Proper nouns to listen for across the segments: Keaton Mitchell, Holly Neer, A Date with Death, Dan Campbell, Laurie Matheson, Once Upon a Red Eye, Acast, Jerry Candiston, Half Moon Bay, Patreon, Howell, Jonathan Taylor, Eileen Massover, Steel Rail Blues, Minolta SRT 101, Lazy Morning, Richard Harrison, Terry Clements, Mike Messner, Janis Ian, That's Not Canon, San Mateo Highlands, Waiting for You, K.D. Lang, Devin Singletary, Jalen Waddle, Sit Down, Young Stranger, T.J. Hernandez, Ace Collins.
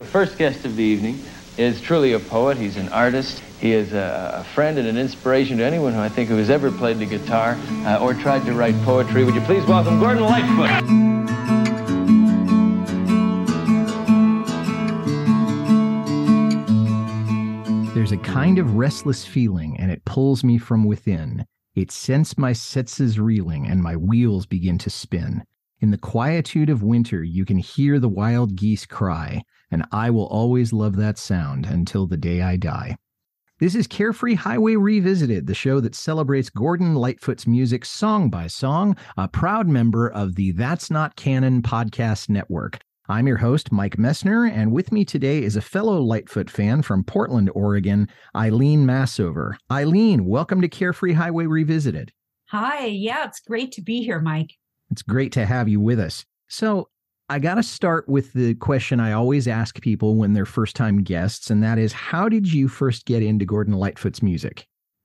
The first guest of the evening is truly a poet. He's an artist. He is a friend and an inspiration to anyone who I think who has ever played the guitar or tried to write poetry. Would you please welcome Gordon Lightfoot? There's a kind of restless feeling, and it pulls me from within. It sends my senses reeling, and my wheels begin to spin. In the quietude of winter, you can hear the wild geese cry, and I will always love that sound until the day I die. This is Carefree Highway Revisited, the show that celebrates Gordon Lightfoot's music song by song, a proud member of the That's Not Canon podcast network. I'm your host, Mike Messner, and with me today is a fellow Lightfoot fan from Portland, Oregon, Eileen Massover. Eileen, welcome to Carefree Highway Revisited. Hi. Yeah, it's great to be here, Mike. It's great to have you with us. So I got to start with the question I always ask people when they're first-time guests, and that is, how did you first get into Gordon Lightfoot's music?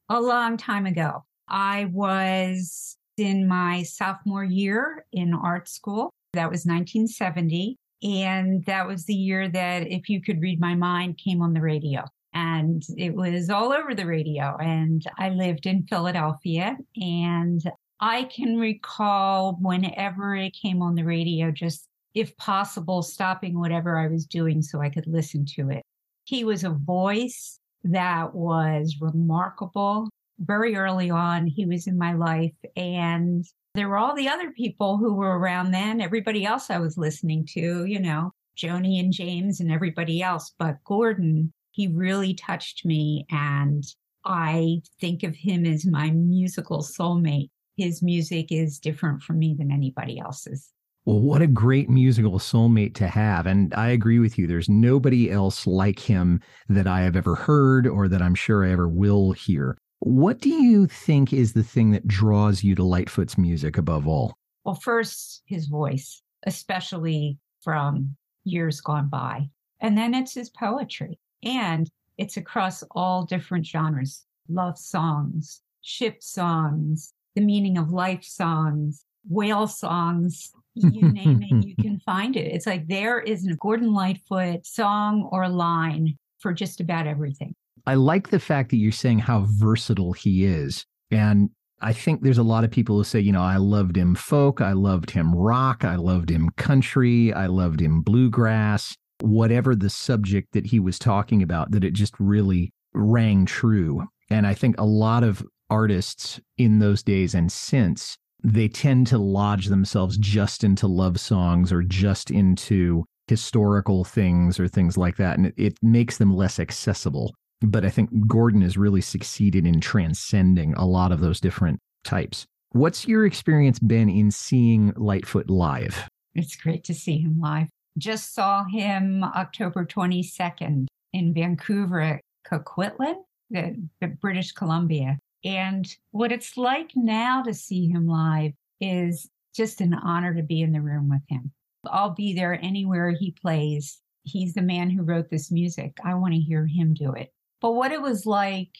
A long time ago. I was in my sophomore year in art school. That was 1970. And that was the year that If You Could Read My Mind came on the radio. And it was all over the radio. And I lived in Philadelphia. And I can recall whenever it came on the radio, just, if possible, stopping whatever I was doing so I could listen to it. He was a voice that was remarkable. Very early on, he was in my life. And there were all the other people who were around then, everybody else I was listening to, you know, Joni and James and everybody else. But Gordon, he really touched me. And I think of him as my musical soulmate. His music is different for me than anybody else's. Well, what a great musical soulmate to have. And I agree with you. There's nobody else like him that I have ever heard or that I'm sure I ever will hear. What do you think is the thing that draws you to Lightfoot's music above all? Well, first, his voice, especially from years gone by. And then it's his poetry. And it's across all different genres. Love songs, ship songs, the meaning of life songs, whale songs, you name it, you can find it. It's like there is a Gordon Lightfoot song or line for just about everything. I like the fact that you're saying how versatile he is. And I think there's a lot of people who say, you know, I loved him folk, I loved him rock, I loved him country, I loved him bluegrass, whatever the subject that he was talking about, that it just really rang true. And I think a lot of artists in those days and since, they tend to lodge themselves just into love songs or just into historical things or things like that. And it makes them less accessible. But I think Gordon has really succeeded in transcending a lot of those different types. What's your experience been in seeing Lightfoot live? It's great to see him live. Just saw him October 22nd in Vancouver at Coquitlam, the British Columbia. And what it's like now to see him live is just an honor to be in the room with him. I'll be there anywhere he plays. He's the man who wrote this music. I want to hear him do it. But what it was like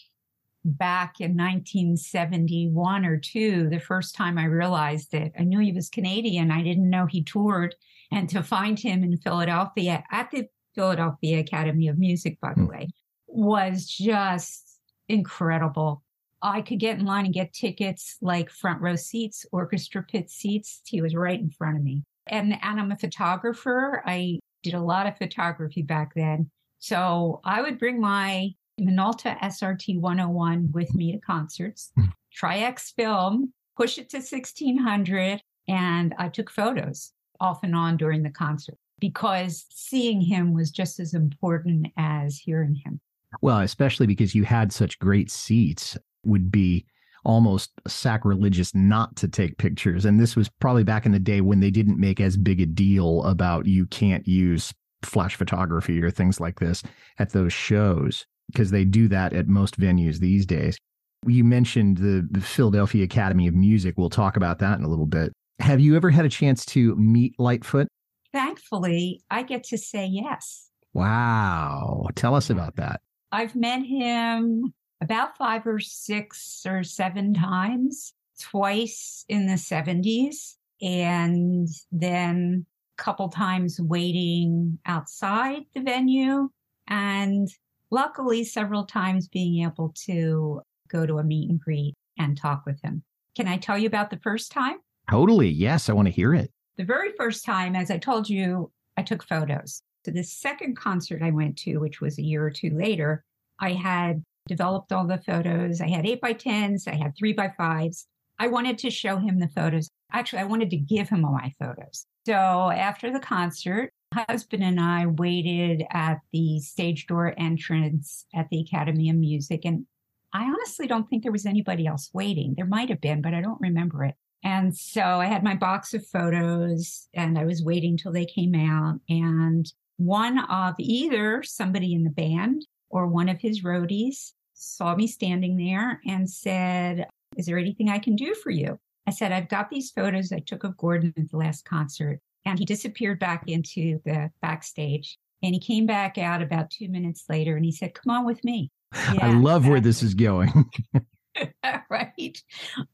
back in 1971 or two, the first time I realized it, I knew he was Canadian. I didn't know he toured. And to find him in Philadelphia, at the Philadelphia Academy of Music, by the way, was just incredible. I could get in line and get tickets like front row seats, orchestra pit seats. He was right in front of me. And I'm a photographer. I did a lot of photography back then. So I would bring my Minolta SRT 101 with me to concerts, Tri-X film, push it to 1600, and I took photos off and on during the concert because seeing him was just as important as hearing him. Well, especially because you had such great seats, would be almost sacrilegious not to take pictures. And this was probably back in the day when they didn't make as big a deal about you can't use flash photography or things like this at those shows, because they do that at most venues these days. You mentioned the Philadelphia Academy of Music. We'll talk about that in a little bit. Have you ever had a chance to meet Lightfoot? Thankfully, I get to say yes. Wow. Tell us about that. I've met him about 5 or 6 or 7 times, twice in the 70s, and then a couple times waiting outside the venue, and luckily several times being able to go to a meet and greet and talk with him. Can I tell you about the first time? Totally. Yes, I want to hear it. The very first time, as I told you, I took photos. So the second concert I went to, which was a year or two later, I had developed all the photos. I had 8x10s. I had 3x5s. I wanted to show him the photos. Actually, I wanted to give him all my photos. So after the concert, husband and I waited at the stage door entrance at the Academy of Music. And I honestly don't think there was anybody else waiting. There might have been, but I don't remember it. And so I had my box of photos and I was waiting till they came out. And one of either somebody in the band or one of his roadies saw me standing there and said, "Is there anything I can do for you?" I said, "I've got these photos I took of Gordon at the last concert." And he disappeared back into the backstage. And he came back out about 2 minutes later and he said, "Come on with me." Yeah, I love where this is going. Right.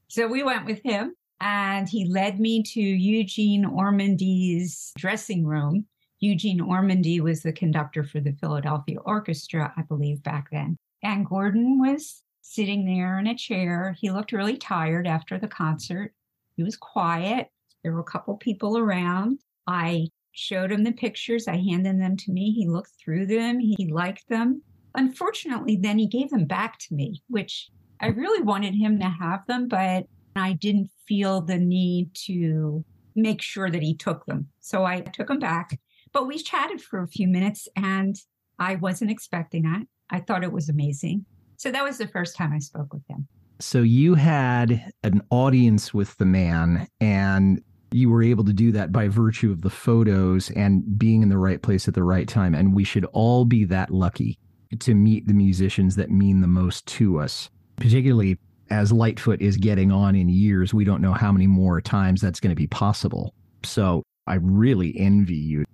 So we went with him. And he led me to Eugene Ormandy's dressing room. Eugene Ormandy was the conductor for the Philadelphia Orchestra, I believe, back then. And Gordon was sitting there in a chair. He looked really tired after the concert. He was quiet. There were a couple people around. I showed him the pictures. I handed them to me. He looked through them. He liked them. Unfortunately, then he gave them back to me, which I really wanted him to have them, but I didn't feel the need to make sure that he took them. So I took them back, but we chatted for a few minutes and I wasn't expecting that. I thought it was amazing. So that was the first time I spoke with him. So you had an audience with the man and you were able to do that by virtue of the photos and being in the right place at the right time. And we should all be that lucky to meet the musicians that mean the most to us, particularly as Lightfoot is getting on in years. We don't know how many more times that's going to be possible. So I really envy you,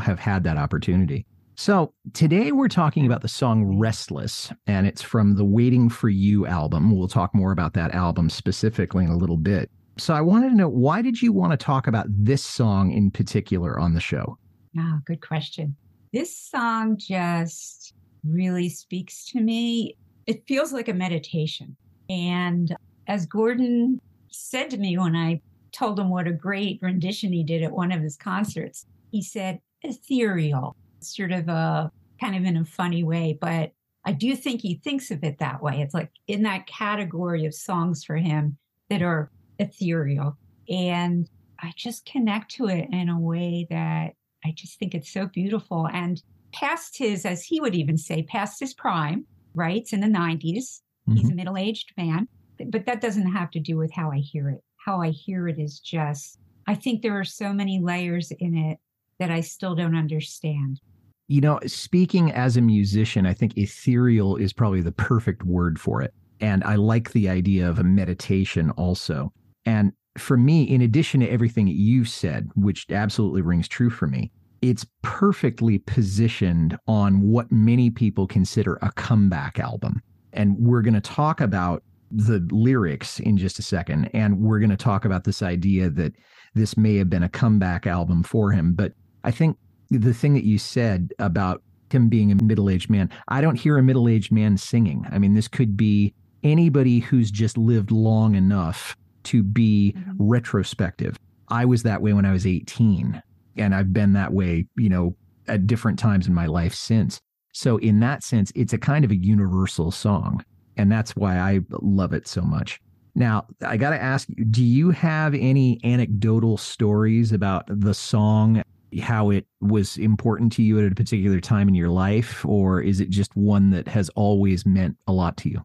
have had that opportunity. So today we're talking about the song Restless, and it's from the Waiting for You album. We'll talk more about that album specifically in a little bit. So I wanted to know, why did you want to talk about this song in particular on the show? Ah, oh, good question. This song just really speaks to me. It feels like a meditation. And as Gordon said to me when I told him what a great rendition he did at one of his concerts, he said, ethereal, sort of a kind of in a funny way. But I do think he thinks of it that way. It's like in that category of songs for him that are ethereal. And I just connect to it in a way that I just think it's so beautiful. And past his, as he would even say, past his prime, right? It's in the 90s. He's a middle-aged man, but that doesn't have to do with how I hear it. How I hear it is just, I think there are so many layers in it that I still don't understand. Speaking as a musician, I think ethereal is probably the perfect word for it. And I like the idea of a meditation also. And for me, in addition to everything that you've said, which absolutely rings true for me, it's perfectly positioned on what many people consider a comeback album. And we're going to talk about the lyrics in just a second. And we're going to talk about this idea that this may have been a comeback album for him. But I think the thing that you said about him being a middle-aged man, I don't hear a middle-aged man singing. I mean, this could be anybody who's just lived long enough to be retrospective. I was that way when I was 18. And I've been that way, at different times in my life since. So in that sense, it's a kind of a universal song, and that's why I love it so much. Now, I got to ask you, do you have any anecdotal stories about the song, how it was important to you at a particular time in your life, or is it just one that has always meant a lot to you?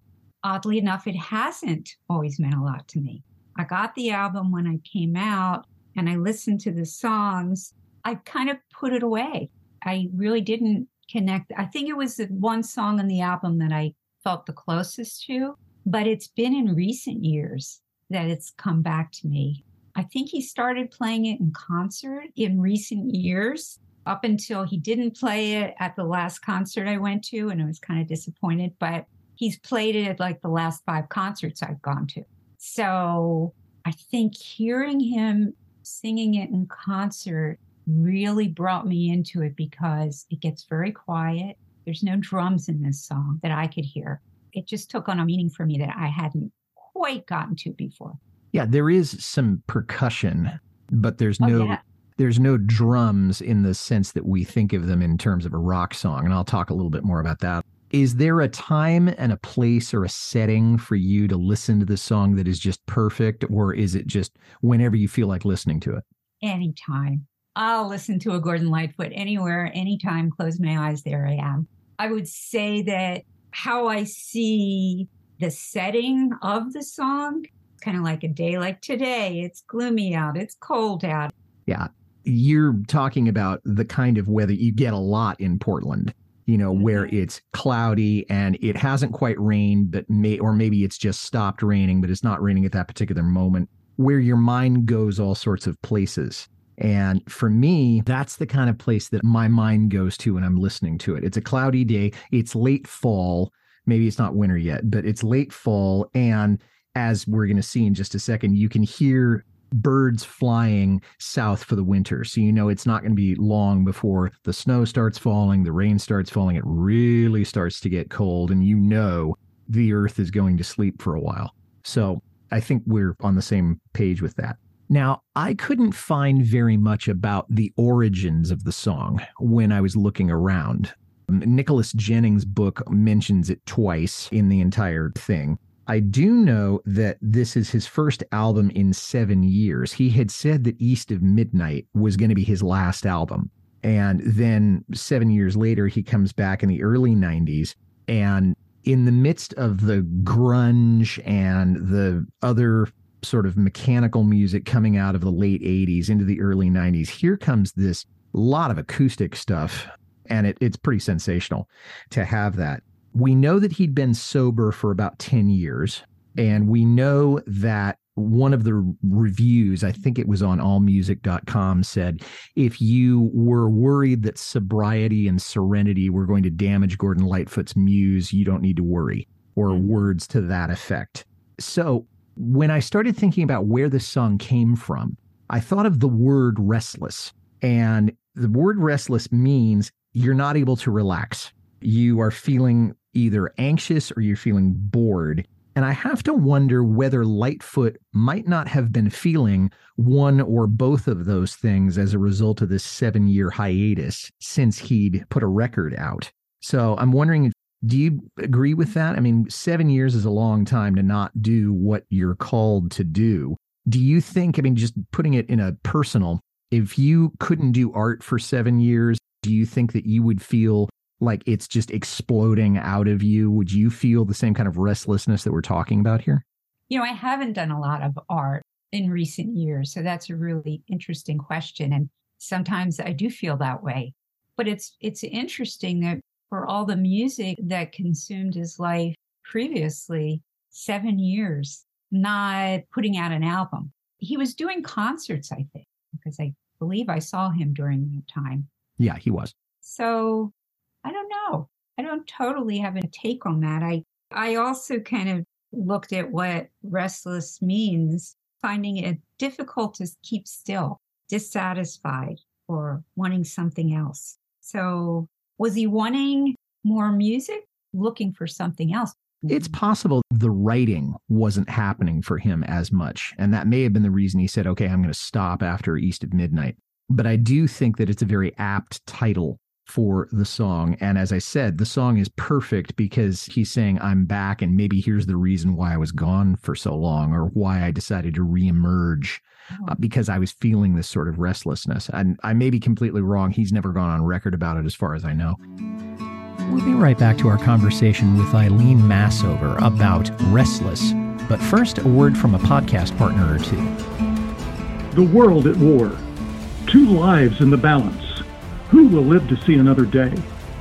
oddly enough, it hasn't always meant a lot to me. I got the album when I came out and I listened to the songs. I kind of put it away. I really didn't connect. I think it was the one song on the album that I felt the closest to, but it's been in recent years that it's come back to me. I think he started playing it in concert in recent years, up until he didn't play it at the last concert I went to, and I was kind of disappointed, but he's played it at like the last 5 concerts I've gone to. So I think hearing him singing it in concert really brought me into it, because it gets very quiet. There's no drums in this song that I could hear. It just took on a meaning for me that I hadn't quite gotten to before. Yeah, there is some percussion, but there's no drums in the sense that we think of them in terms of a rock song. And I'll talk a little bit more about that. Is there a time and a place or a setting for you to listen to the song that is just perfect? Or is it just whenever you feel like listening to it? Anytime. I'll listen to a Gordon Lightfoot anywhere, anytime, close my eyes, there I am. I would say that how I see the setting of the song, kind of like a day like today, it's gloomy out, it's cold out. Yeah. You're talking about the kind of weather you get a lot in Portland, you know, where it's cloudy and it hasn't quite rained, but maybe it's just stopped raining, but it's not raining at that particular moment, where your mind goes all sorts of places. And for me, that's the kind of place that my mind goes to when I'm listening to it. It's a cloudy day. It's late fall. Maybe it's not winter yet, but it's late fall. And as we're going to see in just a second, you can hear birds flying south for the winter. So, you know, it's not going to be long before the snow starts falling, the rain starts falling. It really starts to get cold. And, you know, the earth is going to sleep for a while. So I think we're on the same page with that. Now, I couldn't find very much about the origins of the song when I was looking around. Nicholas Jennings' book mentions it twice in the entire thing. I do know that this is his first album in 7 years. He had said that East of Midnight was going to be his last album. And then 7 years later, he comes back in the early 90s. And in the midst of the grunge and the other sort of mechanical music coming out of the late 80s into the early 90s, here comes this lot of acoustic stuff. And it's pretty sensational to have that. We know that he'd been sober for about 10 years, and we know that one of the reviews, I think it was on allmusic.com, said, if you were worried that sobriety and serenity were going to damage Gordon Lightfoot's muse, you don't need to worry, or words to that effect. So when I started thinking about where this song came from, I thought of the word restless, and the word restless means you're not able to relax. You are feeling either anxious or you're feeling bored. And I have to wonder whether Lightfoot might not have been feeling one or both of those things as a result of this 7-year hiatus since he'd put a record out. So I'm wondering, do you agree with that? I mean, 7 years is a long time to not do what you're called to do. Do you think, I mean, just putting it in a personal, if you couldn't do art for 7 years, do you think that you would feel like it's just exploding out of you? Would you feel the same kind of restlessness that we're talking about here? You know, I haven't done a lot of art in recent years, so that's a really interesting question. And sometimes I do feel that way. But it's interesting that for all the music that consumed his life previously, 7 years, not putting out an album. He was doing concerts, I think, because I believe I saw him during that time. Yeah, he was. So I don't know. I don't totally have a take on that. I also kind of looked at what restless means, finding it difficult to keep still, dissatisfied, or wanting something else. So was he wanting more music, looking for something else? It's possible the writing wasn't happening for him as much. And that may have been the reason he said, okay, I'm going to stop after East of Midnight. But I do think that it's a very apt title for the song. And as I said, the song is perfect because he's saying, I'm back, and maybe here's the reason why I was gone for so long, or why I decided to reemerge, because I was feeling this sort of restlessness. And I may be completely wrong. He's never gone on record about it as far as I know. We'll be right back to our conversation with Eileen Massover about Restless. But first, a word from a podcast partner or two. The world at war. Two lives in the balance. Who will live to see another day?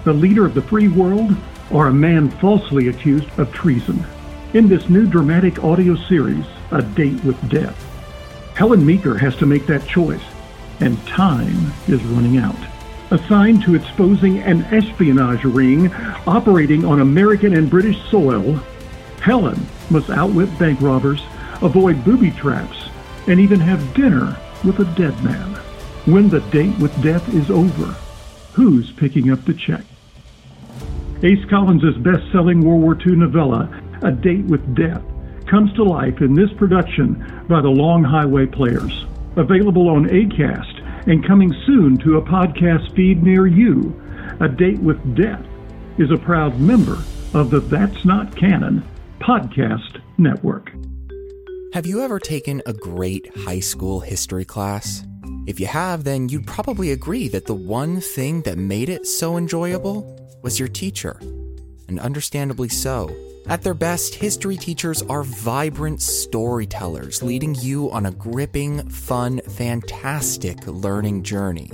The leader of the free world or a man falsely accused of treason? In this new dramatic audio series, A Date with Death, Helen Meeker has to make that choice, and time is running out. Assigned to exposing an espionage ring operating on American and British soil, Helen must outwit bank robbers, avoid booby traps, and even have dinner with a dead man. When the date with death is over, who's picking up the check? Ace Collins' best-selling World War II novella, A Date with Death, comes to life in this production by the Long Highway Players. Available on Acast and coming soon to a podcast feed near you, A Date with Death is a proud member of the That's Not Canon podcast network. Have you ever taken a great high school history class? If you have, then you'd probably agree that the one thing that made it so enjoyable was your teacher. And understandably so. At their best, history teachers are vibrant storytellers, leading you on a gripping, fun, fantastic learning journey.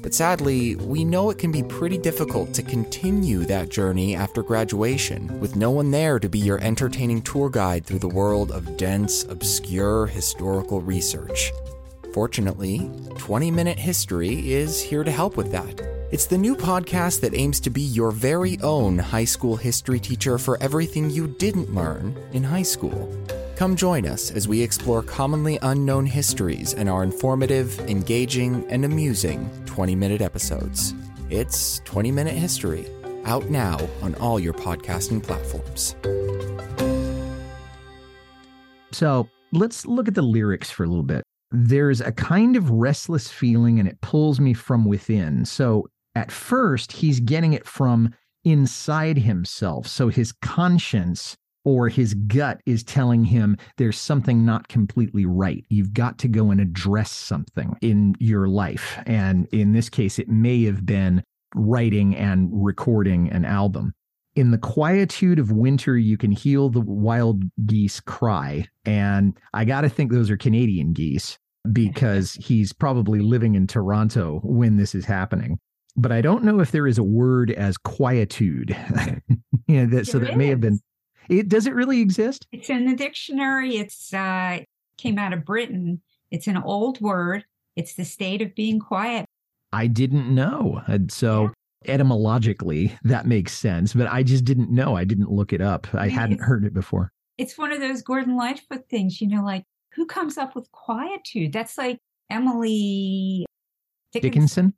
But sadly, we know it can be pretty difficult to continue that journey after graduation, with no one there to be your entertaining tour guide through the world of dense, obscure historical research. Fortunately, 20-Minute History is here to help with that. It's the new podcast that aims to be your very own high school history teacher for everything you didn't learn in high school. Come join us as we explore commonly unknown histories in our informative, engaging, and amusing 20-minute episodes. It's 20-Minute History, out now on all your podcasting platforms. So let's look at the lyrics for a little bit. There's a kind of restless feeling, and it pulls me from within. So at first, he's getting it from inside himself. So his conscience or his gut is telling him there's something not completely right. You've got to go and address something in your life. And in this case, it may have been writing and recording an album. In the quietude of winter, you can hear the wild geese cry. And I got to think those are Canadian geese, because he's probably living in Toronto when this is happening. But I don't know if there is a word as quietude. That may have been. Does it really exist? It's in the dictionary. It's came out of Britain. It's an old word. It's the state of being quiet. I didn't know. And so etymologically, that makes sense. But I just didn't know. I didn't look it up. I hadn't heard it before. It's one of those Gordon Lightfoot things, like who comes up with quietude? That's like Emily Dickinson.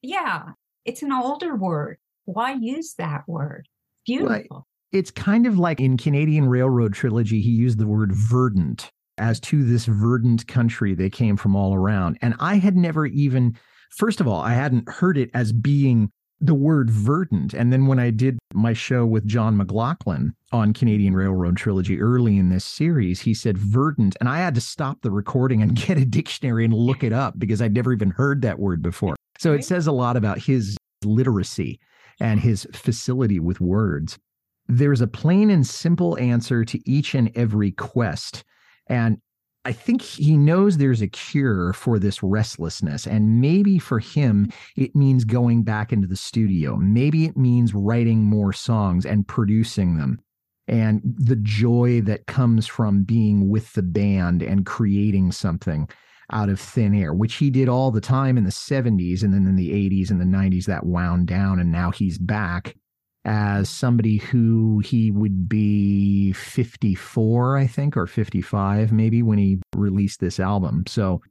Yeah, it's an older word. Why use that word? Beautiful. Well, it's kind of like in Canadian Railroad Trilogy, he used the word verdant. As to this verdant country, they came from all around. And I had never even, first of all, I hadn't heard it as being the word verdant. And then when I did my show with John McLaughlin on Canadian Railroad Trilogy early in this series, he said verdant. And I had to stop the recording and get a dictionary and look it up because I'd never even heard that word before. So it says a lot about his literacy and his facility with words. There's a plain and simple answer to each and every quest. And I think he knows there's a cure for this restlessness. And maybe for him, it means going back into the studio. Maybe it means writing more songs and producing them. And the joy that comes from being with the band and creating something out of thin air, which he did all the time in the 70s and then in the 80s and the 90s, that wound down. And now he's back as somebody who he would be 54, I think, or 55 maybe when he released this album. So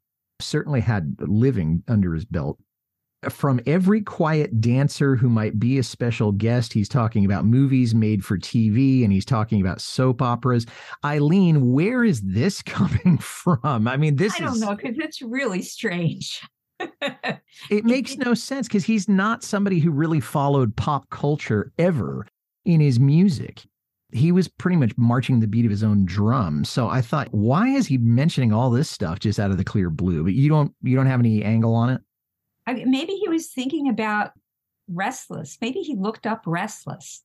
certainly had living under his belt. From every quiet dancer who might be a special guest, he's talking about movies made for TV, and he's talking about soap operas. Eileen, where is this coming from? I mean, I don't know, because it's really strange. It makes no sense, because he's not somebody who really followed pop culture ever in his music. He was pretty much marching the beat of his own drum. So I thought, why is he mentioning all this stuff just out of the clear blue? But you don't have any angle on it? Maybe he was thinking about restless. Maybe he looked up restless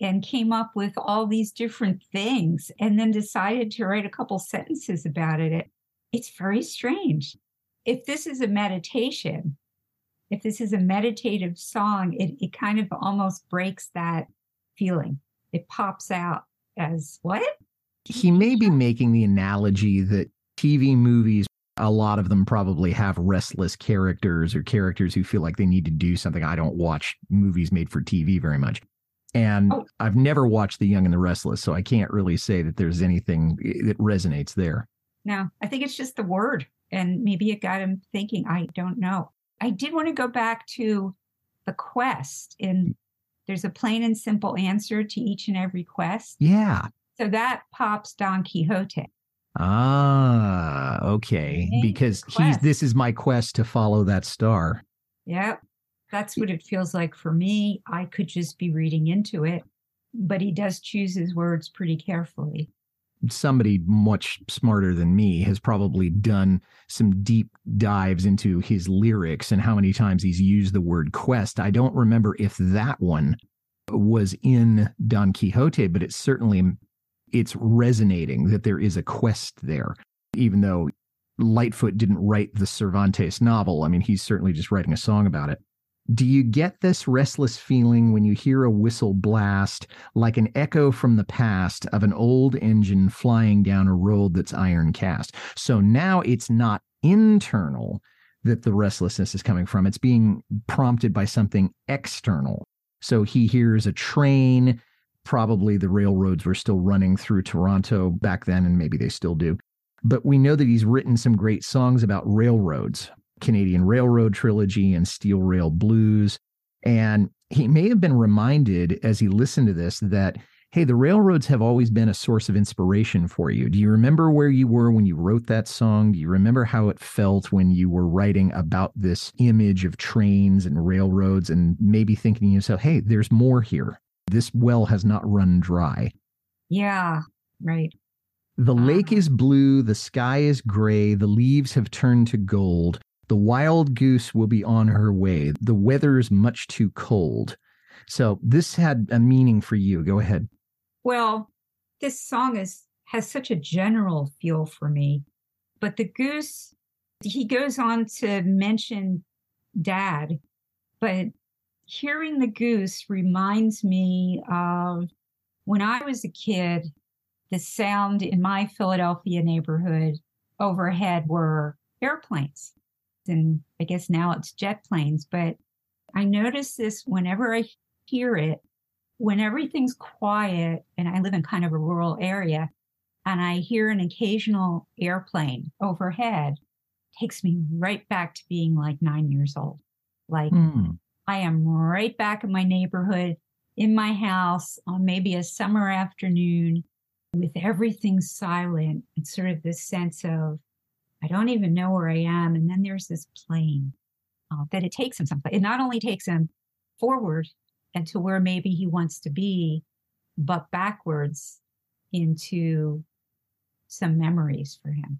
and came up with all these different things and then decided to write a couple sentences about it. It's very strange. If this is a meditation, if this is a meditative song, it kind of almost breaks that feeling. It pops out as what? He may be making the analogy that TV movies, a lot of them probably have restless characters or characters who feel like they need to do something. I don't watch movies made for TV very much. And I've never watched The Young and the Restless, so I can't really say that there's anything that resonates there. No, I think it's just the word. And maybe it got him thinking, I don't know. I did want to go back to the quest. And there's a plain and simple answer to each and every quest. Yeah. So that pops Don Quixote. Ah, okay. Because this is my quest to follow that star. Yep. That's what it feels like for me. I could just be reading into it, but he does choose his words pretty carefully. Somebody much smarter than me has probably done some deep dives into his lyrics and how many times he's used the word quest. I don't remember if that one was in Don Quixote, but it's certainly... it's resonating that there is a quest there, even though Lightfoot didn't write the Cervantes novel. I mean, he's certainly just writing a song about it. Do you get this restless feeling when you hear a whistle blast, like an echo from the past of an old engine flying down a road that's iron cast? So now it's not internal that the restlessness is coming from. It's being prompted by something external. So he hears a train. Probably the railroads were still running through Toronto back then, and maybe they still do. But we know that he's written some great songs about railroads, Canadian Railroad Trilogy and Steel Rail Blues. And he may have been reminded as he listened to this that, hey, the railroads have always been a source of inspiration for you. Do you remember where you were when you wrote that song? Do you remember how it felt when you were writing about this image of trains and railroads and maybe thinking to yourself, hey, there's more here. This well has not run dry. Yeah, right. The lake is blue, the sky is gray, the leaves have turned to gold. The wild goose will be on her way. The weather's much too cold. So this had a meaning for you. Go ahead. Well, this song has such a general feel for me. But the goose, he goes on to mention Dad, but hearing the goose reminds me of when I was a kid, the sound in my Philadelphia neighborhood overhead were airplanes. And I guess now it's jet planes. But I notice this whenever I hear it, when everything's quiet, and I live in kind of a rural area, and I hear an occasional airplane overhead, it takes me right back to being like 9 years old. Like... I am right back in my neighborhood, in my house, on maybe a summer afternoon, with everything silent. It's sort of this sense of, I don't even know where I am. And then there's this plane that it takes him someplace. It not only takes him forward and to where maybe he wants to be, but backwards into some memories for him.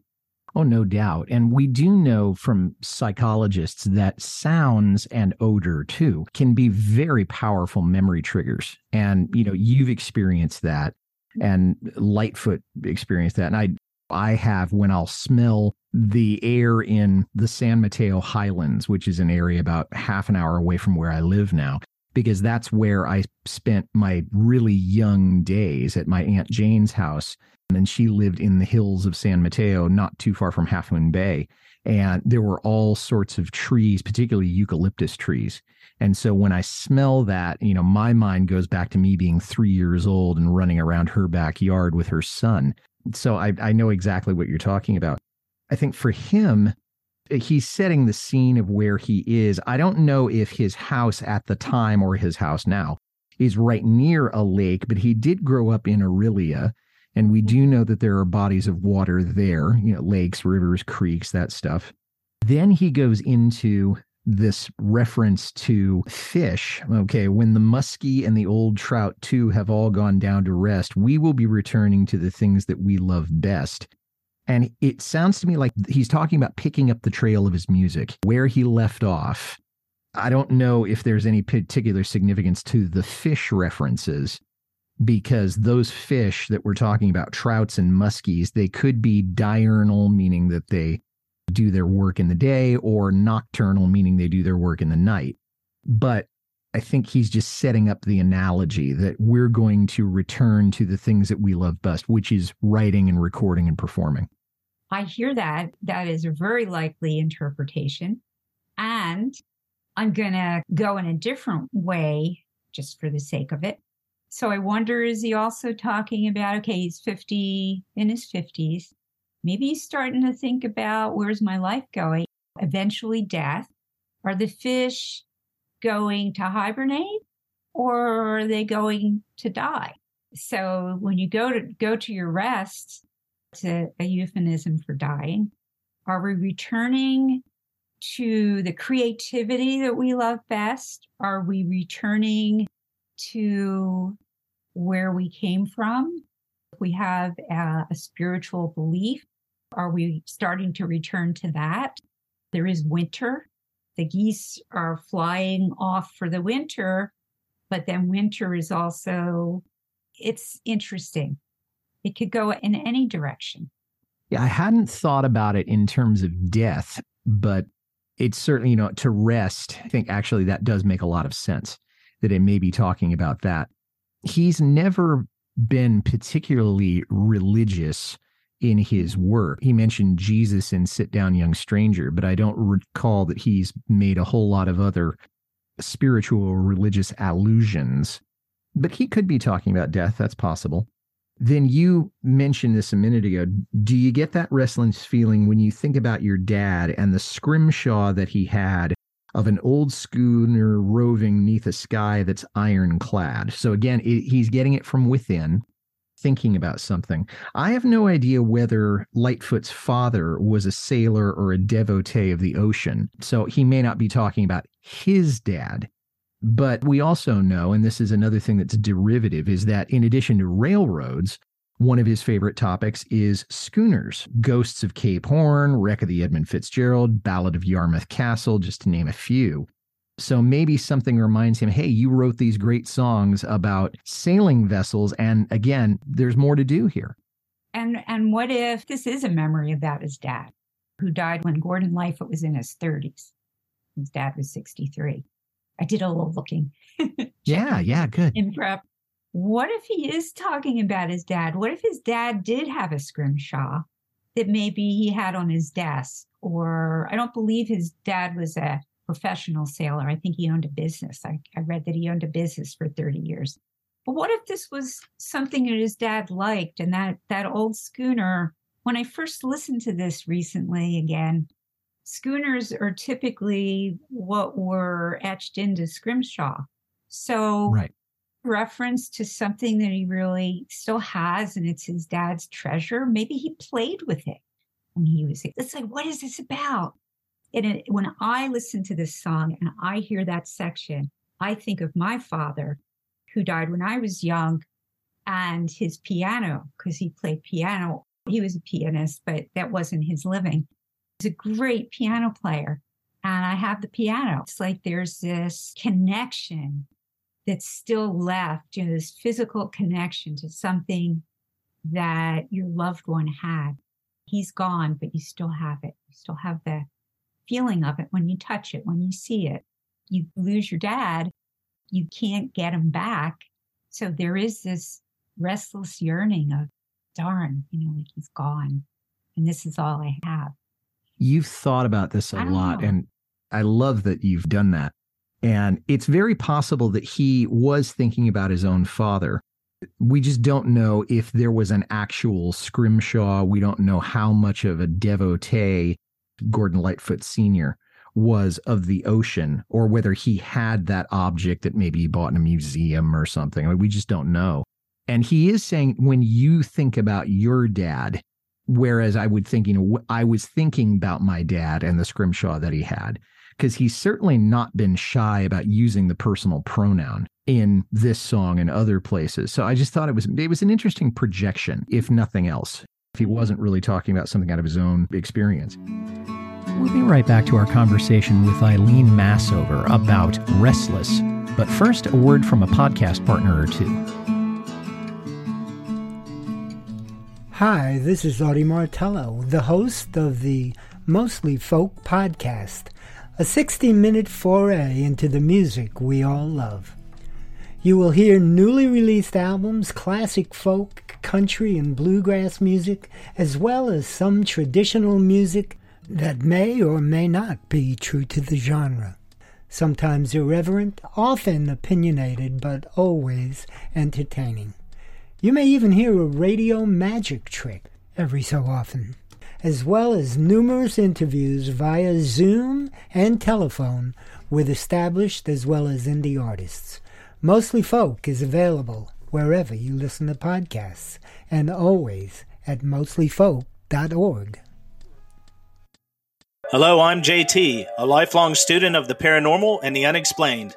Oh, no doubt. And we do know from psychologists that sounds and odor, too, can be very powerful memory triggers. And, you know, you've experienced that, and Lightfoot experienced that. And I have when I'll smell the air in the San Mateo Highlands, which is an area about half an hour away from where I live now, because that's where I spent my really young days at my Aunt Jane's house. And she lived in the hills of San Mateo, not too far from Half Moon Bay. And there were all sorts of trees, particularly eucalyptus trees. And so when I smell that, you know, my mind goes back to me being 3 years old and running around her backyard with her son. So I know exactly what you're talking about. I think for him, he's setting the scene of where he is. I don't know if his house at the time or his house now is right near a lake, but he did grow up in Orillia. And we do know that there are bodies of water there, you know, lakes, rivers, creeks, that stuff. Then he goes into this reference to fish. Okay, when the muskie and the old trout too have all gone down to rest, we will be returning to the things that we love best. And it sounds to me like he's talking about picking up the trail of his music, where he left off. I don't know if there's any particular significance to the fish references, because those fish that we're talking about, trouts and muskies, they could be diurnal, meaning that they do their work in the day, or nocturnal, meaning they do their work in the night. But I think he's just setting up the analogy that we're going to return to the things that we love best, which is writing and recording and performing. I hear that. That is a very likely interpretation. And I'm going to go in a different way just for the sake of it. So I wonder, is he also talking about, okay, he's 50, in his 50s. Maybe he's starting to think about, where's my life going? Eventually death. Are the fish going to hibernate, or are they going to die? So when you go to your rest, it's a euphemism for dying. Are we returning to the creativity that we love best? Are we returning to where we came from? If we have a spiritual belief, are we starting to return to that? There is winter. The geese are flying off for the winter, but then winter is also, it's interesting. It could go in any direction. Yeah, I hadn't thought about it in terms of death, but it's certainly, to rest, I think actually that does make a lot of sense, that it may be talking about that. He's never been particularly religious in his work. He mentioned Jesus in Sit Down, Young Stranger, but I don't recall that he's made a whole lot of other spiritual or religious allusions. But he could be talking about death. That's possible. Then you mentioned this a minute ago. Do you get that restless feeling when you think about your dad and the scrimshaw that he had of an old schooner roving neath a sky that's ironclad? So again, he's getting it from within, thinking about something. I have no idea whether Lightfoot's father was a sailor or a devotee of the ocean, so he may not be talking about his dad. But we also know, and this is another thing that's derivative, is that in addition to railroads, one of his favorite topics is schooners. Ghosts of Cape Horn, Wreck of the Edmund Fitzgerald, Ballad of Yarmouth Castle, just to name a few. So maybe something reminds him, hey, you wrote these great songs about sailing vessels, and again, there's more to do here. And what if this is a memory about his dad, who died when Gordon Lightfoot was in his 30s? His dad was 63. I did a little looking. Yeah, good. In prep. What if he is talking about his dad? What if his dad did have a scrimshaw that maybe he had on his desk? Or I don't believe his dad was a professional sailor. I think he owned a business. I read that he owned a business for 30 years. But what if this was something that his dad liked? And that old schooner, when I first listened to this recently again, schooners are typically what were etched into scrimshaw. So right. Reference to something that he really still has, and it's his dad's treasure. Maybe he played with it when he was like, it's like, what is this about? And when I listen to this song and I hear that section, I think of my father, who died when I was young, and his piano, because he played piano. He was a pianist, but that wasn't his living. He's a great piano player, and I have the piano. It's like there's this connection that's still left, this physical connection to something that your loved one had. He's gone, but you still have it. You still have the feeling of it when you touch it, when you see it. You lose your dad, you can't get him back. So there is this restless yearning of, darn, like he's gone, and this is all I have. You've thought about this a lot, and I love that you've done that. And it's very possible that he was thinking about his own father. We just don't know if there was an actual scrimshaw. We don't know how much of a devotee Gordon Lightfoot Sr. was of the ocean, or whether he had that object that maybe he bought in a museum or something. We just don't know. And he is saying, when you think about your dad, whereas I was thinking about my dad and the scrimshaw that he had, because he's certainly not been shy about using the personal pronoun in this song and other places. So I just thought it was an interesting projection, if nothing else. If he wasn't really talking about something out of his own experience. We'll be right back to our conversation with Eileen Massover about Restless. But first, a word from a podcast partner or two. Hi, this is Audie Martello, the host of the Mostly Folk podcast, a 60-minute foray into the music we all love. You will hear newly released albums, classic folk, country, and bluegrass music, as well as some traditional music that may or may not be true to the genre. Sometimes irreverent, often opinionated, but always entertaining. You may even hear a radio magic trick every so often, as well as numerous interviews via Zoom and telephone with established as well as indie artists. Mostly Folk is available wherever you listen to podcasts and always at mostlyfolk.org. Hello, I'm JT, a lifelong student of the paranormal and the unexplained.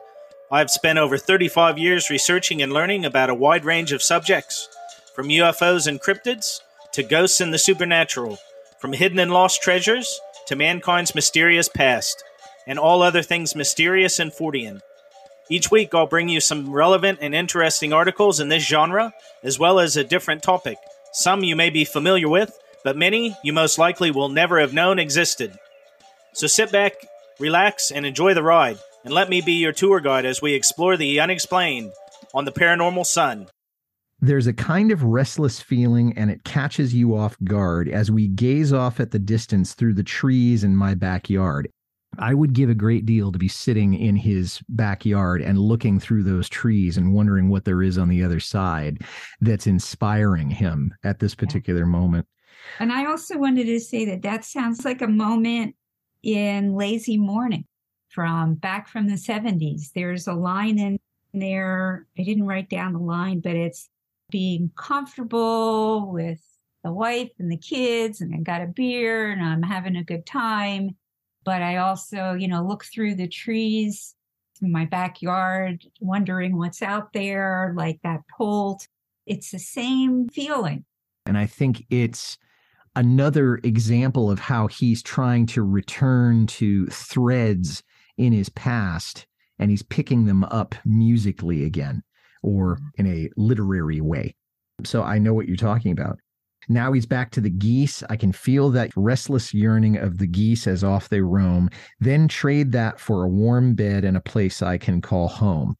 I've spent over 35 years researching and learning about a wide range of subjects, from UFOs and cryptids to ghosts and the supernatural, from hidden and lost treasures to mankind's mysterious past, and all other things mysterious and Fortean. Each week I'll bring you some relevant and interesting articles in this genre, as well as a different topic, some you may be familiar with, but many you most likely will never have known existed. So sit back, relax, and enjoy the ride. And let me be your tour guide as we explore the unexplained on the Paranormal Sun. There's a kind of restless feeling, and it catches you off guard as we gaze off at the distance through the trees in my backyard. I would give a great deal to be sitting in his backyard and looking through those trees and wondering what there is on the other side that's inspiring him at this particular moment. And I also wanted to say that sounds like a moment in Lazy Morning. From back from the 70s, there's a line in there. I didn't write down the line, but it's being comfortable with the wife and the kids, and I got a beer and I'm having a good time. But I also, look through the trees in my backyard, wondering what's out there, like that Polt. It's the same feeling. And I think it's another example of how he's trying to return to threads in his past, and he's picking them up musically again, or in a literary way. So I know what you're talking about. Now he's back to the geese. I can feel that restless yearning of the geese as off they roam, then trade that for a warm bed and a place I can call home.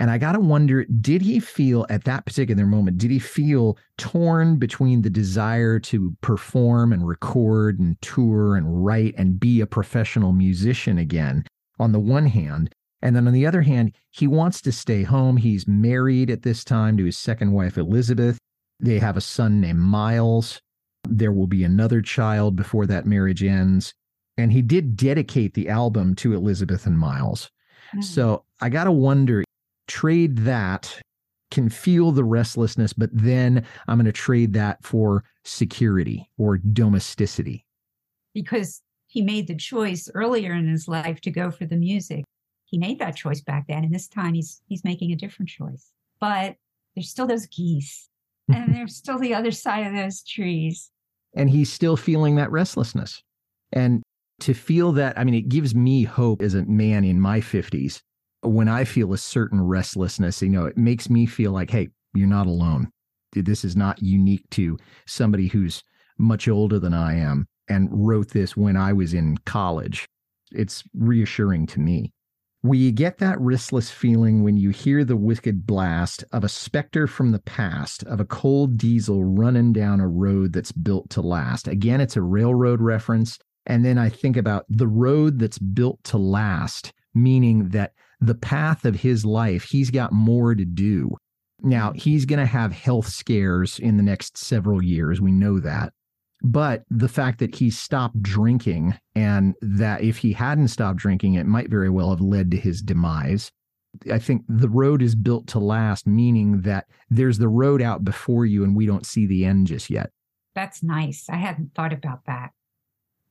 And I got to wonder, did he feel at that particular moment, did he feel torn between the desire to perform and record and tour and write and be a professional musician again on the one hand? And then on the other hand, he wants to stay home. He's married at this time to his second wife, Elizabeth. They have a son named Miles. There will be another child before that marriage ends. And he did dedicate the album to Elizabeth and Miles. Mm. So I got to wonder, trade that, can feel the restlessness, but then I'm going to trade that for security or domesticity. Because he made the choice earlier in his life to go for the music. He made that choice back then, and this time he's making a different choice. But there's still those geese, and there's still the other side of those trees. And he's still feeling that restlessness. And to feel that, it gives me hope as a man in my 50s. When I feel a certain restlessness, it makes me feel like, hey, you're not alone. This is not unique to somebody who's much older than I am and wrote this when I was in college. It's reassuring to me. We get that restless feeling when you hear the wicked blast of a specter from the past, of a cold diesel running down a road that's built to last. Again, it's a railroad reference. And then I think about the road that's built to last, meaning that the path of his life, he's got more to do. Now, he's going to have health scares in the next several years. We know that. But the fact that he stopped drinking, and that if he hadn't stopped drinking, it might very well have led to his demise. I think the road is built to last, meaning that there's the road out before you and we don't see the end just yet. That's nice. I hadn't thought about that.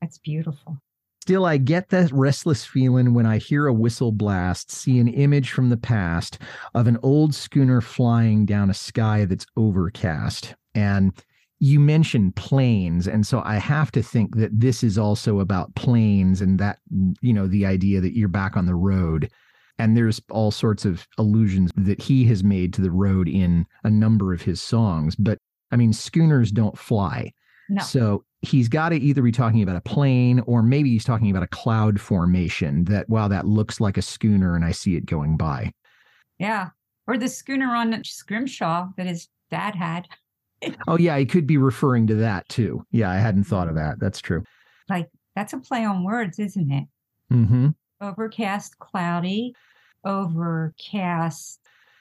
That's beautiful. Still, I get that restless feeling when I hear a whistle blast, see an image from the past of an old schooner flying down a sky that's overcast. And You mentioned planes, and so I have to think that this is also about planes and that, you know, the idea that you're back on the road. And there's all sorts of allusions that he has made to the road in a number of his songs. But, I mean, schooners don't fly. No. So he's got to either be talking about a plane, or maybe he's talking about a cloud formation that, wow, that looks like a schooner and I see it going by. Yeah. Or the schooner on Scrimshaw that his dad had. Oh, yeah, he could be referring to that, too. Yeah, I hadn't thought of that. That's true. Like, that's a play on words, isn't it? Mm-hmm. Overcast, cloudy, overcast,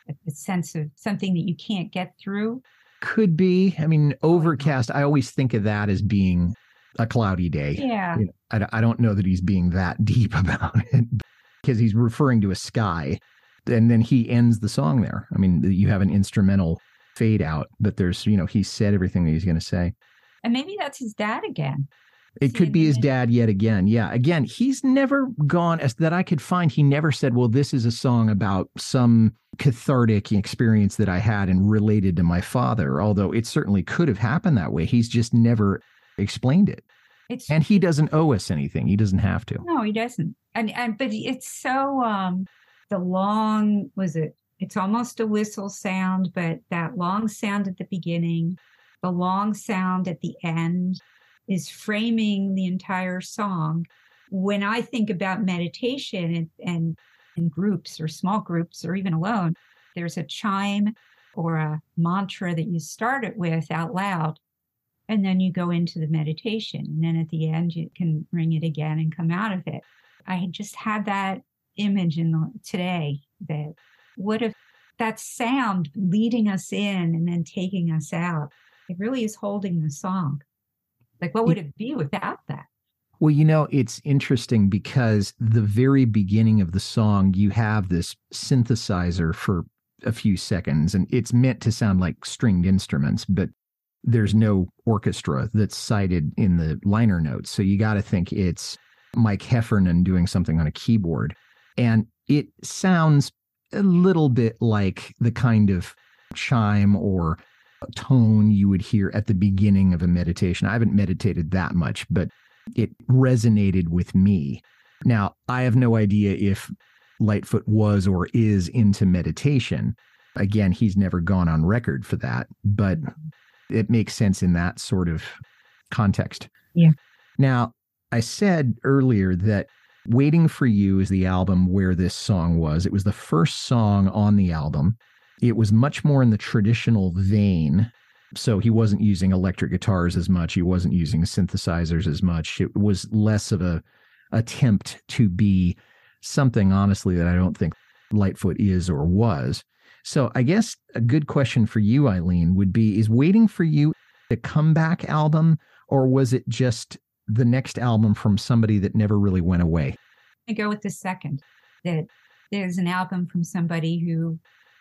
a sense of something that you can't get through. Could be. I mean, overcast, I always think of that as being a cloudy day. Yeah. You know, I don't know that he's being that deep about it, because he's referring to a sky. And then he ends the song there. I mean, you have an instrumental fade out, but there's, you know, he said everything that he's going to say. And maybe that's his dad again. It could be his dad yet again. Yeah. Again, he's never gone, as that I could find, he never said, well, this is a song about some cathartic experience that I had and related to my father, although it certainly could have happened that way. He's just never explained it. And he doesn't owe us anything. He doesn't have to. No, he doesn't. And but it's so, the long, was it? It's almost a whistle sound, but that long sound at the beginning, the long sound at the end is framing the entire song. When I think about meditation and in groups or small groups or even alone, there's a chime or a mantra that you start it with out loud, and then you go into the meditation. And then at the end, you can ring it again and come out of it. I had just had that image today that... what if that sound leading us in and then taking us out? It really is holding the song. Like, what would it be without that? Well, you know, it's interesting because the very beginning of the song, you have this synthesizer for a few seconds, and it's meant to sound like stringed instruments, but there's no orchestra that's cited in the liner notes. So you got to think it's Mike Heffernan doing something on a keyboard. And it sounds a little bit like the kind of chime or tone you would hear at the beginning of a meditation. I haven't meditated that much, but it resonated with me. Now, I have no idea if Lightfoot was or is into meditation. Again, he's never gone on record for that, but it makes sense in that sort of context. Yeah. Now, I said earlier that Waiting for You is the album where this song was. It was the first song on the album. It was much more in the traditional vein. So he wasn't using electric guitars as much. He wasn't using synthesizers as much. It was less of a attempt to be something, honestly, that I don't think Lightfoot is or was. So I guess a good question for you, Eileen, would be, is Waiting for You the comeback album, or was it just the next album from somebody that never really went away? I go with the second, that there's an album from somebody who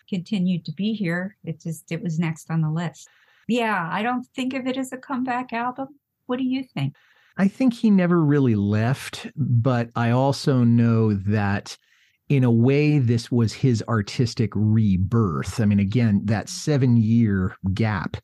continued to be here. It was next on the list. Yeah, I don't think of it as a comeback album. What do you think? I think he never really left, but I also know that in a way, this was his artistic rebirth. I mean, again, that 7-year gap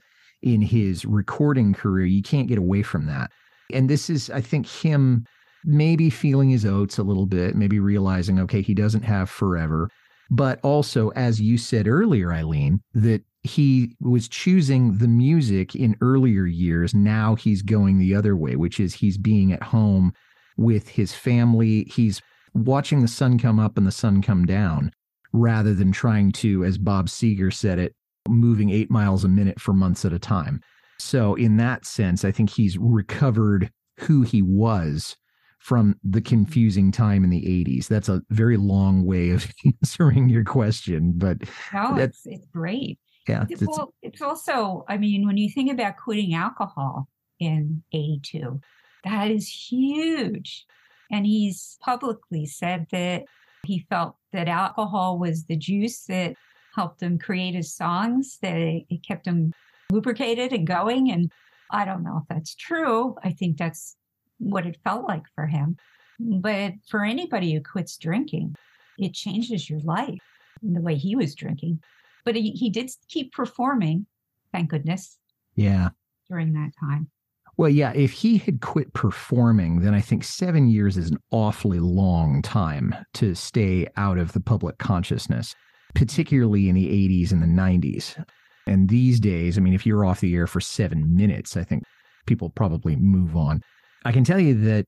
in his recording career, you can't get away from that. And this is, I think, him maybe feeling his oats a little bit, maybe realizing, okay, he doesn't have forever. But also, as you said earlier, Eileen, that he was choosing the music in earlier years. Now he's going the other way, which is he's being at home with his family. He's watching the sun come up and the sun come down rather than trying to, as Bob Seger said it, moving 8 miles a minute for months at a time. So in that sense, I think he's recovered who he was from the confusing time in the 80s. That's a very long way of answering your question, but no, it's great. Yeah, well, it's also, I mean, when you think about quitting alcohol in 82, that is huge. And he's publicly said that he felt that alcohol was the juice that helped him create his songs, that it kept him lubricated and going. And I don't know if that's true. I think that's what it felt like for him. But for anybody who quits drinking, it changes your life in the way he was drinking. But he did keep performing, thank goodness. Yeah. during that time. Well, yeah, if he had quit performing, then I think 7 years is an awfully long time to stay out of the public consciousness, particularly in the 80s and the 90s. And these days, I mean, if you're off the air for 7 minutes, I think people probably move on. I can tell you that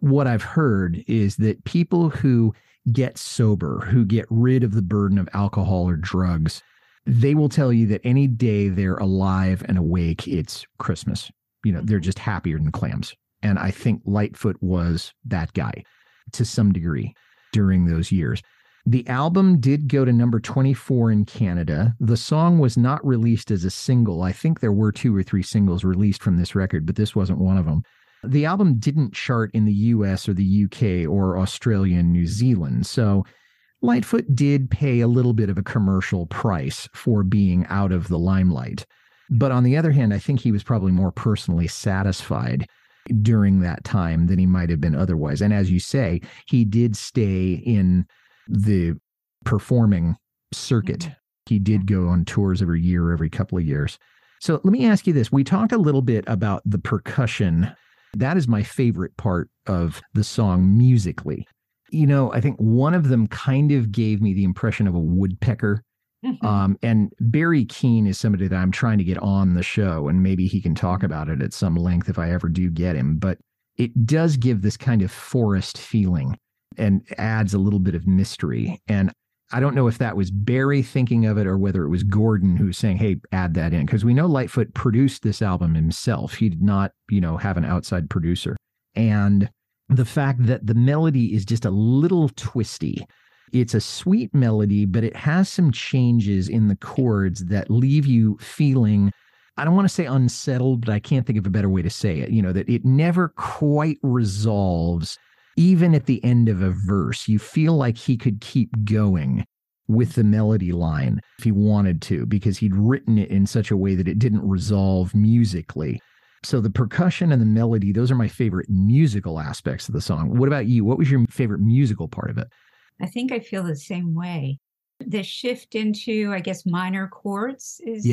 what I've heard is that people who get sober, who get rid of the burden of alcohol or drugs, they will tell you that any day they're alive and awake, it's Christmas. You know, they're just happier than clams. And I think Lightfoot was that guy to some degree during those years. The album did go to number 24 in Canada. The song was not released as a single. I think there were 2 or 3 singles released from this record, but this wasn't one of them. The album didn't chart in the US or the UK or Australia and New Zealand. So Lightfoot did pay a little bit of a commercial price for being out of the limelight. But on the other hand, I think he was probably more personally satisfied during that time than he might have been otherwise. And as you say, he did stay in the performing circuit. He did go on tours every year, every couple of years. So let me ask you this. We talked a little bit about the percussion. That is my favorite part of the song musically. You know, I think one of them kind of gave me the impression of a woodpecker. And Barry Keane is somebody that I'm trying to get on the show, and maybe he can talk about it at some length if I ever do get him. But it does give this kind of forest feeling and adds a little bit of mystery. And I don't know if that was Barry thinking of it or whether it was Gordon who was saying, hey, add that in. Because we know Lightfoot produced this album himself. He did not, you know, have an outside producer. And the fact that the melody is just a little twisty. It's a sweet melody, but it has some changes in the chords that leave you feeling, I don't want to say unsettled, but I can't think of a better way to say it. You know, that it never quite resolves, even at the end of a verse. You feel like he could keep going with the melody line if he wanted to, because he'd written it in such a way that it didn't resolve musically. So the percussion and the melody, those are my favorite musical aspects of the song. What about you? What was your favorite musical part of it? I think I feel the same way. The shift into, I guess, minor chords is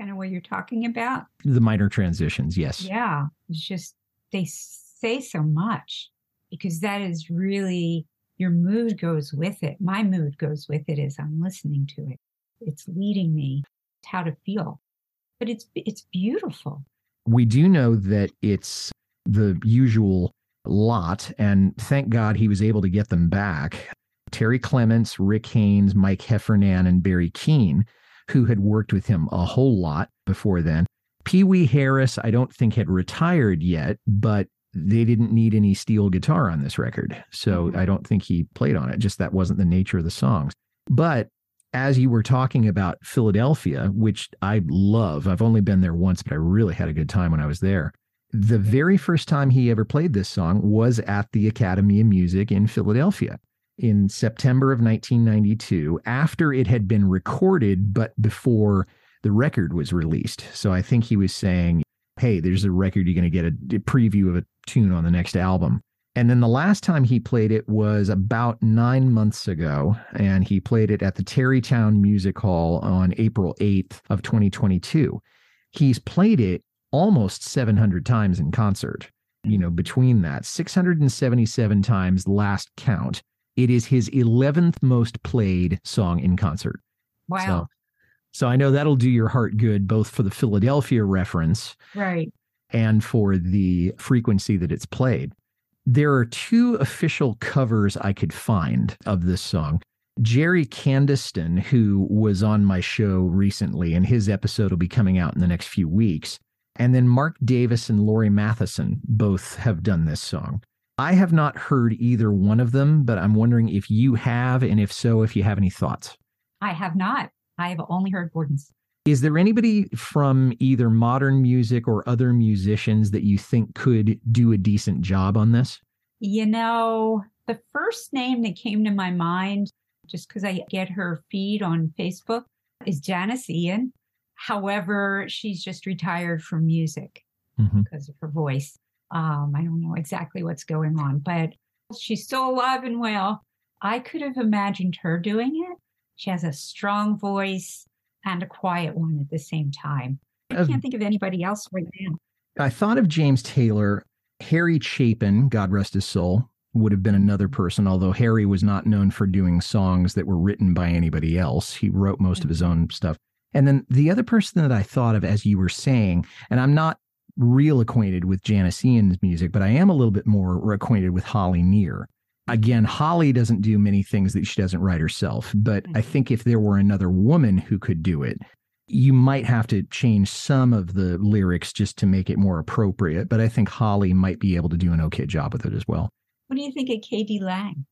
kind of what you're talking about. The minor transitions, yes. Yeah. It's just, they say so much because that is really, your mood goes with it. My mood goes with it as I'm listening to it. It's leading me to how to feel. But it's beautiful. We do know that it's the usual lot, and thank God he was able to get them back. Terry Clements, Rick Haynes, Mike Heffernan, and Barry Keane, who had worked with him a whole lot before then. Pee Wee Harris, I don't think, had retired yet, but they didn't need any steel guitar on this record. So I don't think he played on it. Just that wasn't the nature of the songs. But as you were talking about Philadelphia, which I love, I've only been there once, but I really had a good time when I was there. The very first time he ever played this song was at the Academy of Music in Philadelphia. In September of 1992, after it had been recorded, but before the record was released. So I think he was saying, hey, there's a record, you're going to get a preview of a tune on the next album. And then the last time he played it was about 9 months ago, and he played it at the Tarrytown Music Hall on April 8th of 2022. He's played it almost 700 times in concert, you know, between that, 677 times last count. It is his 11th most played song in concert. Wow. So I know that'll do your heart good, both for the Philadelphia reference, right, and for the frequency that it's played. There are 2 official covers I could find of this song. Jerry Candiston, who was on my show recently, and his episode will be coming out in the next few weeks. And then Mark Davis and Laurie Matheson both have done this song. I have not heard either one of them, but I'm wondering if you have, and if so, if you have any thoughts. I have not. I have only heard Gordon's. Is there anybody from either modern music or other musicians that you think could do a decent job on this? You know, the first name that came to my mind, just because I get her feed on Facebook, is Janice Ian. However, she's just retired from music because of her voice. I don't know exactly what's going on, but she's still alive and well. I could have imagined her doing it. She has a strong voice and a quiet one at the same time. I can't think of anybody else right now. I thought of James Taylor. Harry Chapin, God rest his soul, would have been another person, although Harry was not known for doing songs that were written by anybody else. He wrote most of his own stuff. And then the other person that I thought of, as you were saying, and I'm not real acquainted with Janice Ian's music, but I am a little bit more acquainted with Holly Neer. Again, Holly doesn't do many things that she doesn't write herself, but I think if there were another woman who could do it, you might have to change some of the lyrics just to make it more appropriate. But I think Holly might be able to do an okay job with it as well. What do you think of K.D. Lang?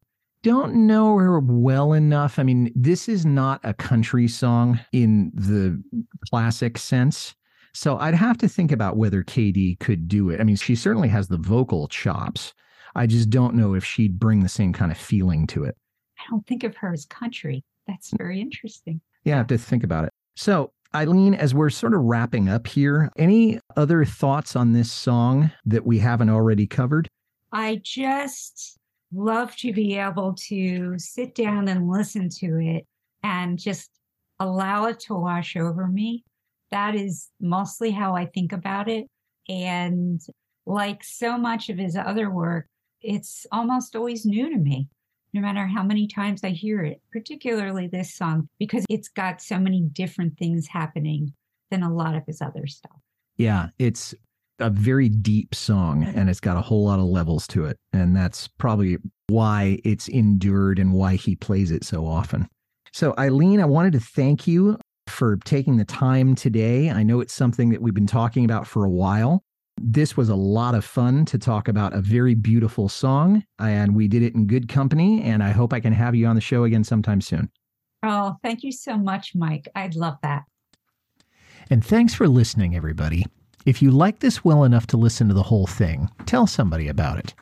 Don't know her well enough. I mean, this is not a country song in the classic sense. So I'd have to think about whether K.D. could do it. I mean, she certainly has the vocal chops. I just don't know if she'd bring the same kind of feeling to it. I don't think of her as country. That's very interesting. Yeah, I have to think about it. So, Eileen, as we're sort of wrapping up here, any other thoughts on this song that we haven't already covered? I just love to be able to sit down and listen to it and just allow it to wash over me. That is mostly how I think about it. And like so much of his other work, it's almost always new to me, no matter how many times I hear it, particularly this song, because it's got so many different things happening than a lot of his other stuff. Yeah, it's a very deep song, and it's got a whole lot of levels to it. And that's probably why it's endured and why he plays it so often. So, Eileen, I wanted to thank you for taking the time today. I know it's something that we've been talking about for a while. This was a lot of fun to talk about a very beautiful song, and we did it in good company. And I hope I can have you on the show again sometime soon. Oh, thank you so much, Mike. I'd love that. And thanks for listening, everybody. If you like this well enough to listen to the whole thing, tell somebody about it.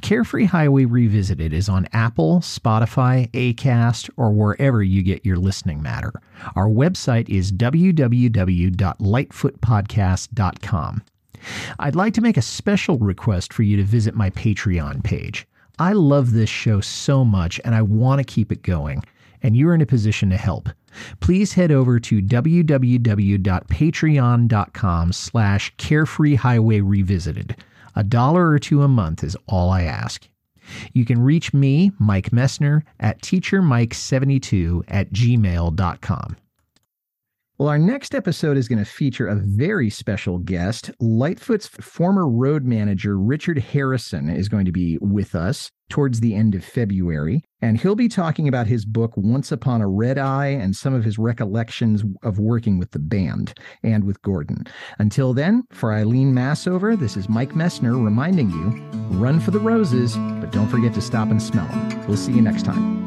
Carefree Highway Revisited is on Apple, Spotify, Acast, or wherever you get your listening matter. Our website is www.lightfootpodcast.com. I'd like to make a special request for you to visit my Patreon page. I love this show so much, and I want to keep it going, and you're in a position to help. Please head over to www.patreon.com/carefreehighwayrevisited. $1 or $2 a month is all I ask. You can reach me, Mike Messner, at teachermike72@gmail.com. Well, our next episode is going to feature a very special guest. Lightfoot's former road manager, Richard Harrison, is going to be with us towards the end of February. And he'll be talking about his book, Once Upon a Red Eye, and some of his recollections of working with the band and with Gordon. Until then, for Eileen Massover, this is Mike Messner reminding you, run for the roses, but don't forget to stop and smell them. We'll see you next time.